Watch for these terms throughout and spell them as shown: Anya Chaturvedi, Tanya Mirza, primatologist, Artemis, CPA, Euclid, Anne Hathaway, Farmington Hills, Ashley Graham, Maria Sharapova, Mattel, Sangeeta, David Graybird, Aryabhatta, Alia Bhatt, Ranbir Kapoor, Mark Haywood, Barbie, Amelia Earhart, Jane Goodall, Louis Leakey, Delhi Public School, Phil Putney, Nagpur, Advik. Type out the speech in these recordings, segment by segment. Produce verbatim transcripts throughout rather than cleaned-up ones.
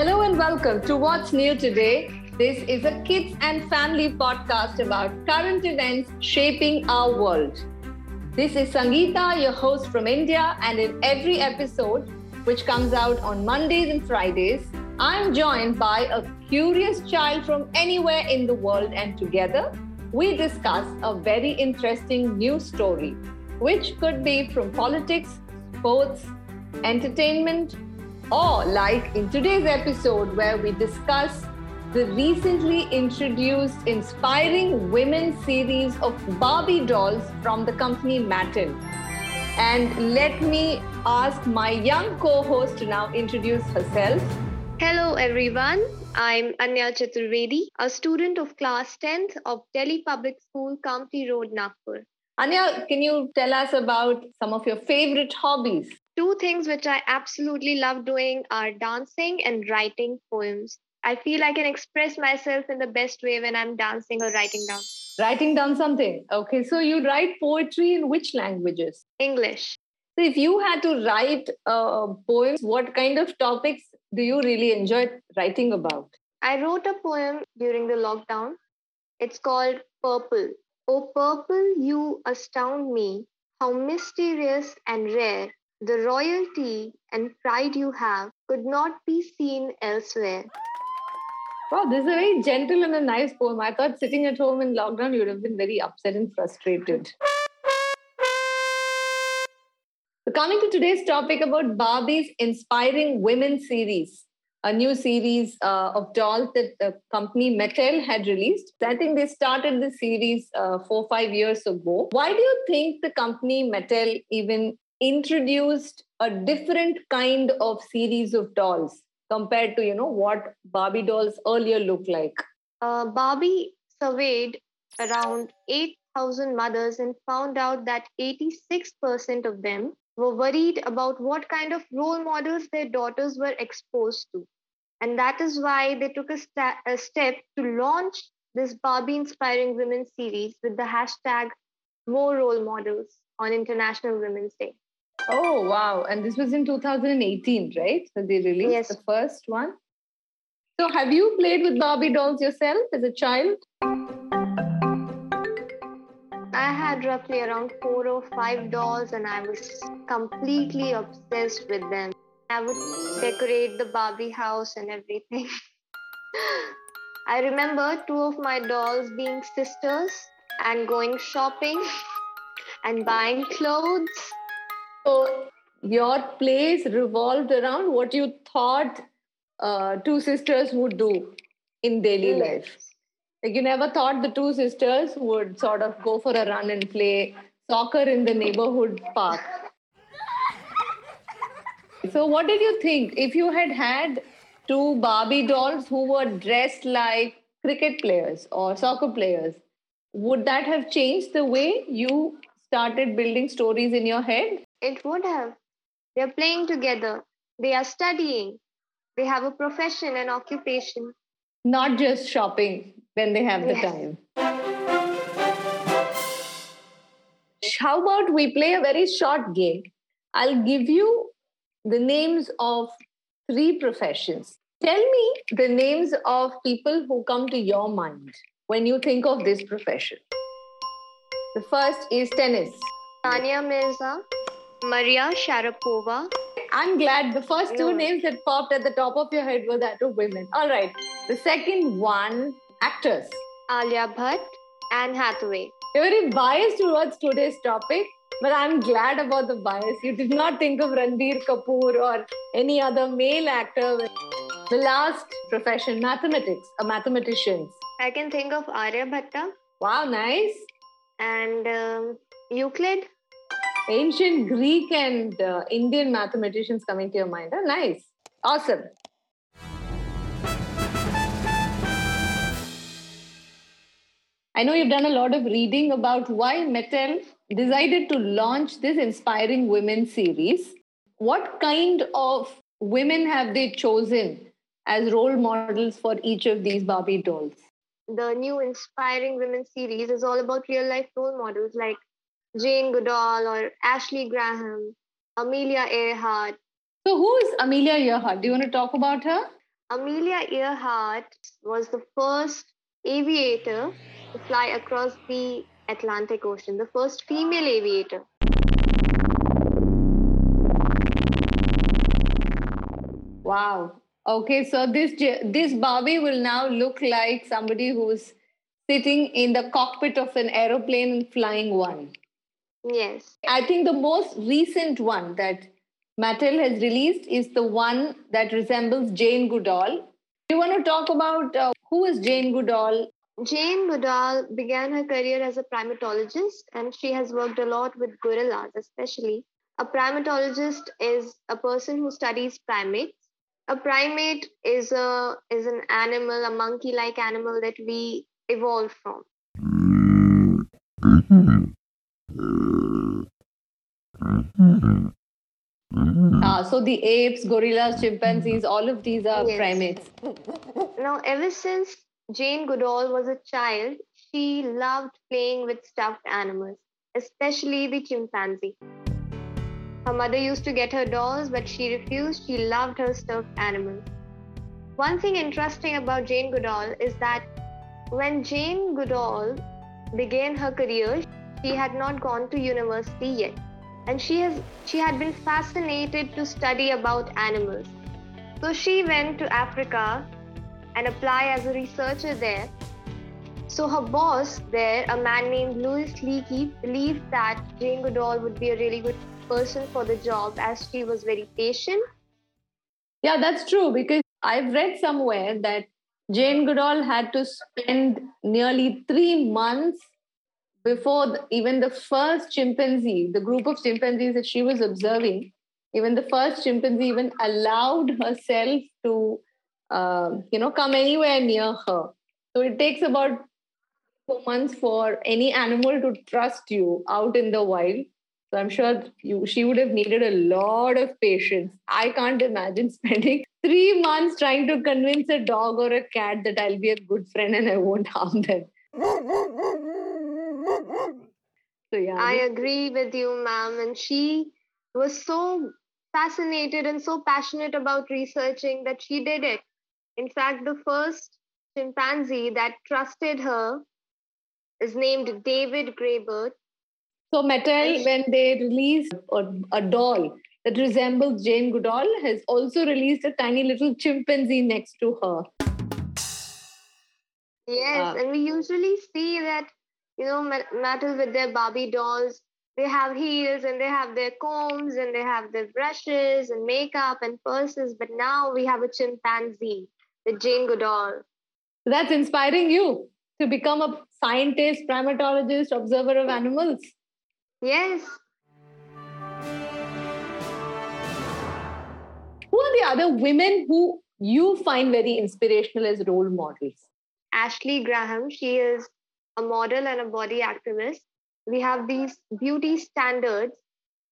Hello and welcome to What's New Today. This is a kids and family podcast about current events shaping our world. This is Sangeeta, your host from India, and in every episode, which comes out on Mondays and Fridays, I'm joined by a curious child from anywhere in the world, and together we discuss a very interesting news story, which could be from politics, sports, entertainment, or like in today's episode where we discuss the recently introduced inspiring women series of Barbie dolls from the company Mattel. And let me ask my young co-host to now introduce herself. Hello everyone, I'm Anya Chaturvedi, a student of class tenth of Delhi Public School, County Road, Nagpur. Anya, can you tell us about some of your favorite hobbies? Two things which I absolutely love doing are dancing and writing poems. I feel I can express myself in the best way when I'm dancing or writing down. Writing down something. Okay, so you write poetry in which languages? English. So if you had to write uh, poems, what kind of topics do you really enjoy writing about? I wrote a poem during the lockdown. It's called Purple. Oh, purple, you astound me. How mysterious and rare. The royalty and pride you have could not be seen elsewhere. Wow, this is a very gentle and a nice poem. I thought sitting at home in lockdown, you would have been very upset and frustrated. So coming to today's topic about Barbie's Inspiring Women series, a new series uh, of dolls that the company Mattel had released. I think they started the series uh, four, five years ago. Why do you think the company Mattel even introduced a different kind of series of dolls compared to, you know, what Barbie dolls earlier looked like? Uh, Barbie surveyed around eight thousand mothers and found out that eighty-six percent of them were worried about what kind of role models their daughters were exposed to. And that is why they took a, sta- a step to launch this Barbie Inspiring Women series with the hashtag More Role Models on International Women's Day. Oh, wow. And this was in two thousand eighteen, right? So they released yes. the first one. So have you played with Barbie dolls yourself as a child? I had roughly around four or five dolls and I was completely obsessed with them. I would decorate the Barbie house and everything. I remember two of my dolls being sisters and going shopping and buying clothes. So your plays revolved around what you thought uh, two sisters would do in daily mm. life. Like you never thought the two sisters would sort of go for a run and play soccer in the neighborhood park. So what did you think if you had had two Barbie dolls who were dressed like cricket players or soccer players? Would that have changed the way you started building stories in your head? It would have. They're playing together. They are studying. They have a profession and occupation. Not just shopping when they have the yes. time. How about we play a very short game? I'll give you the names of three professions. Tell me the names of people who come to your mind when you think of this profession. The first is tennis. Tanya Mirza. Maria Sharapova. I'm glad the first two no. names that popped at the top of your head were that of women. All right. The second one, actors. Alia Bhatt, Anne Hathaway. You're very biased towards today's topic, but I'm glad about the bias. You did not think of Ranbir Kapoor or any other male actor. The last profession, mathematics, a mathematician. I can think of Aryabhatta. Wow, nice. And um, Euclid. Ancient Greek and uh, Indian mathematicians coming to your mind. Oh, nice. Awesome. I know you've done a lot of reading about why Mattel decided to launch this Inspiring Women series. What kind of women have they chosen as role models for each of these Barbie dolls? The new Inspiring Women series is all about real-life role models like Jane Goodall or Ashley Graham, Amelia Earhart. So who is Amelia Earhart? Do you want to talk about her? Amelia Earhart was the first aviator to fly across the Atlantic Ocean, the first female aviator. Wow. Okay, so this this Barbie will now look like somebody who's sitting in the cockpit of an aeroplane and flying one. Yes. I think the most recent one that Mattel has released is the one that resembles Jane Goodall. Do you want to talk about uh, who is Jane Goodall? Jane Goodall began her career as a primatologist, and she has worked a lot with gorillas, especially. A primatologist is a person who studies primates. A primate is a is an animal, a monkey-like animal that we evolved from. Ah, so the apes, gorillas, chimpanzees, all of these are yes. primates. Now, ever since Jane Goodall was a child, she loved playing with stuffed animals, especially the chimpanzee. Her mother used to get her dolls, but she refused. She loved her stuffed animals. One thing interesting about Jane Goodall is that when Jane Goodall began her career, she had not gone to university yet. And she has she had been fascinated to study about animals. So she went to Africa and applied as a researcher there. So her boss there, a man named Louis Leakey, believed that Jane Goodall would be a really good person for the job as she was very patient. Yeah, that's true, because I've read somewhere that Jane Goodall had to spend nearly three months before the, even the first chimpanzee, the group of chimpanzees that she was observing, even the first chimpanzee even allowed herself to, uh, you know, come anywhere near her. So it takes about four months for any animal to trust you out in the wild. So I'm sure you, she would have needed a lot of patience. I can't imagine spending three months trying to convince a dog or a cat that I'll be a good friend and I won't harm them. So, yeah. I agree with you, ma'am. And she was so fascinated and so passionate about researching that she did it. In fact, the first chimpanzee that trusted her is named David Graybird. So Mattel, when they released a, a doll that resembles Jane Goodall, has also released a tiny little chimpanzee next to her. Yes, uh, and we usually see that, you know, Mattel with their Barbie dolls, they have heels and they have their combs and they have their brushes and makeup and purses. But now we have a chimpanzee, the Jane Goodall. That's inspiring you to become a scientist, primatologist, observer of animals. Yes. Who are the other women who you find very inspirational as role models? Ashley Graham, she is a model and a body activist. We have these beauty standards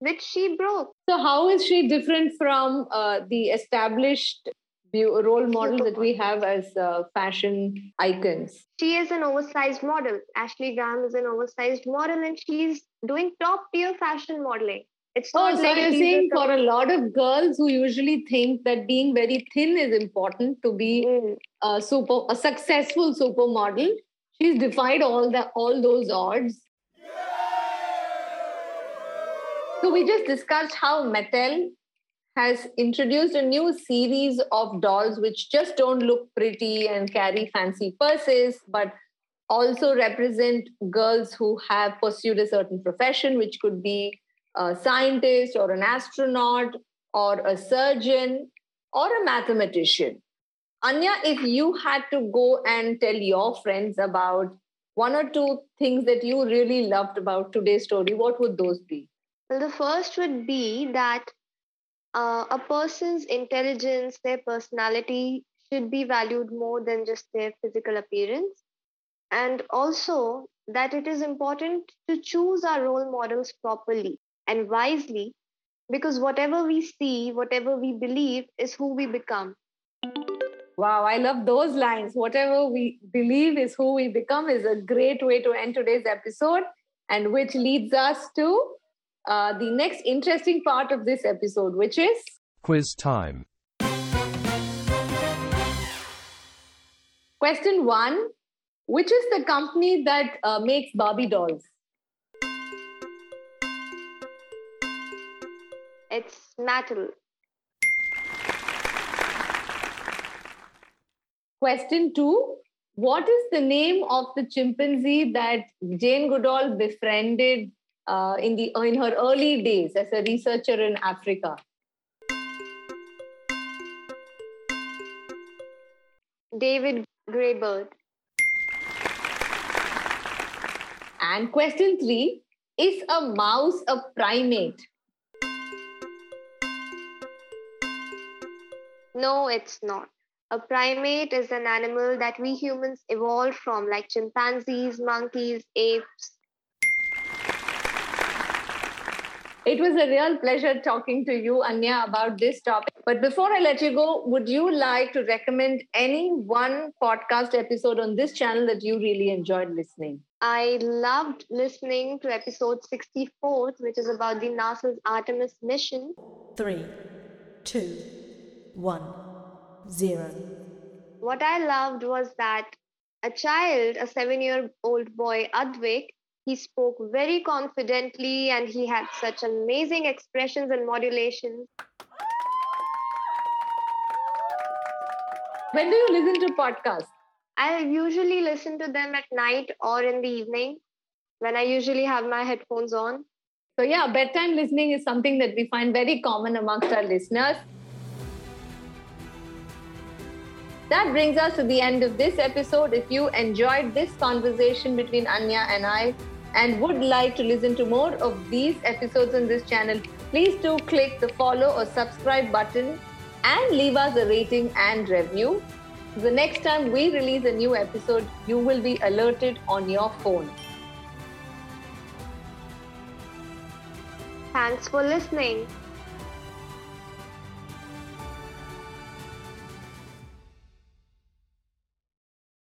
which she broke. So how is she different from uh, the established role models that we have as uh, fashion icons? She is an oversized model. Ashley Graham is an oversized model and she's doing top-tier fashion modeling. It's not oh, so like you're saying for a lot of girls who usually think that being very thin is important to be mm. a, super, a successful supermodel, she's defied all the all those odds. Yeah. So we just discussed how Mattel has introduced a new series of dolls which just don't look pretty and carry fancy purses, but also represent girls who have pursued a certain profession, which could be a scientist or an astronaut or a surgeon or a mathematician. Anya, if you had to go and tell your friends about one or two things that you really loved about today's story, what would those be? Well, the first would be that Uh, a person's intelligence, their personality should be valued more than just their physical appearance. And also that it is important to choose our role models properly and wisely, because whatever we see, whatever we believe is who we become. Wow, I love those lines. Whatever we believe is who we become is a great way to end today's episode, and which leads us to Uh, the next interesting part of this episode, which is quiz time. Question one, which is the company that uh, makes Barbie dolls? It's Mattel. Question two, what is the name of the chimpanzee that Jane Goodall befriended uh, in the in her early days as a researcher in Africa? David Graybird. And question three, is a mouse a primate? No, it's not. A primate is an animal that we humans evolved from, like chimpanzees, monkeys, apes. It was a real pleasure talking to you, Anya, about this topic. But before I let you go, would you like to recommend any one podcast episode on this channel that you really enjoyed listening? I loved listening to episode sixty-four, which is about the NASA's Artemis mission. Three, two, one, zero. What I loved was that a child, a seven-year-old boy, Advik, he spoke very confidently and he had such amazing expressions and modulations. When do you listen to podcasts? I usually listen to them at night or in the evening when I usually have my headphones on. So yeah, bedtime listening is something that we find very common amongst our listeners. That brings us to the end of this episode. If you enjoyed this conversation between Anya and I, and would like to listen to more of these episodes on this channel, please do click the follow or subscribe button and leave us a rating and review. The next time we release a new episode, you will be alerted on your phone. Thanks for listening.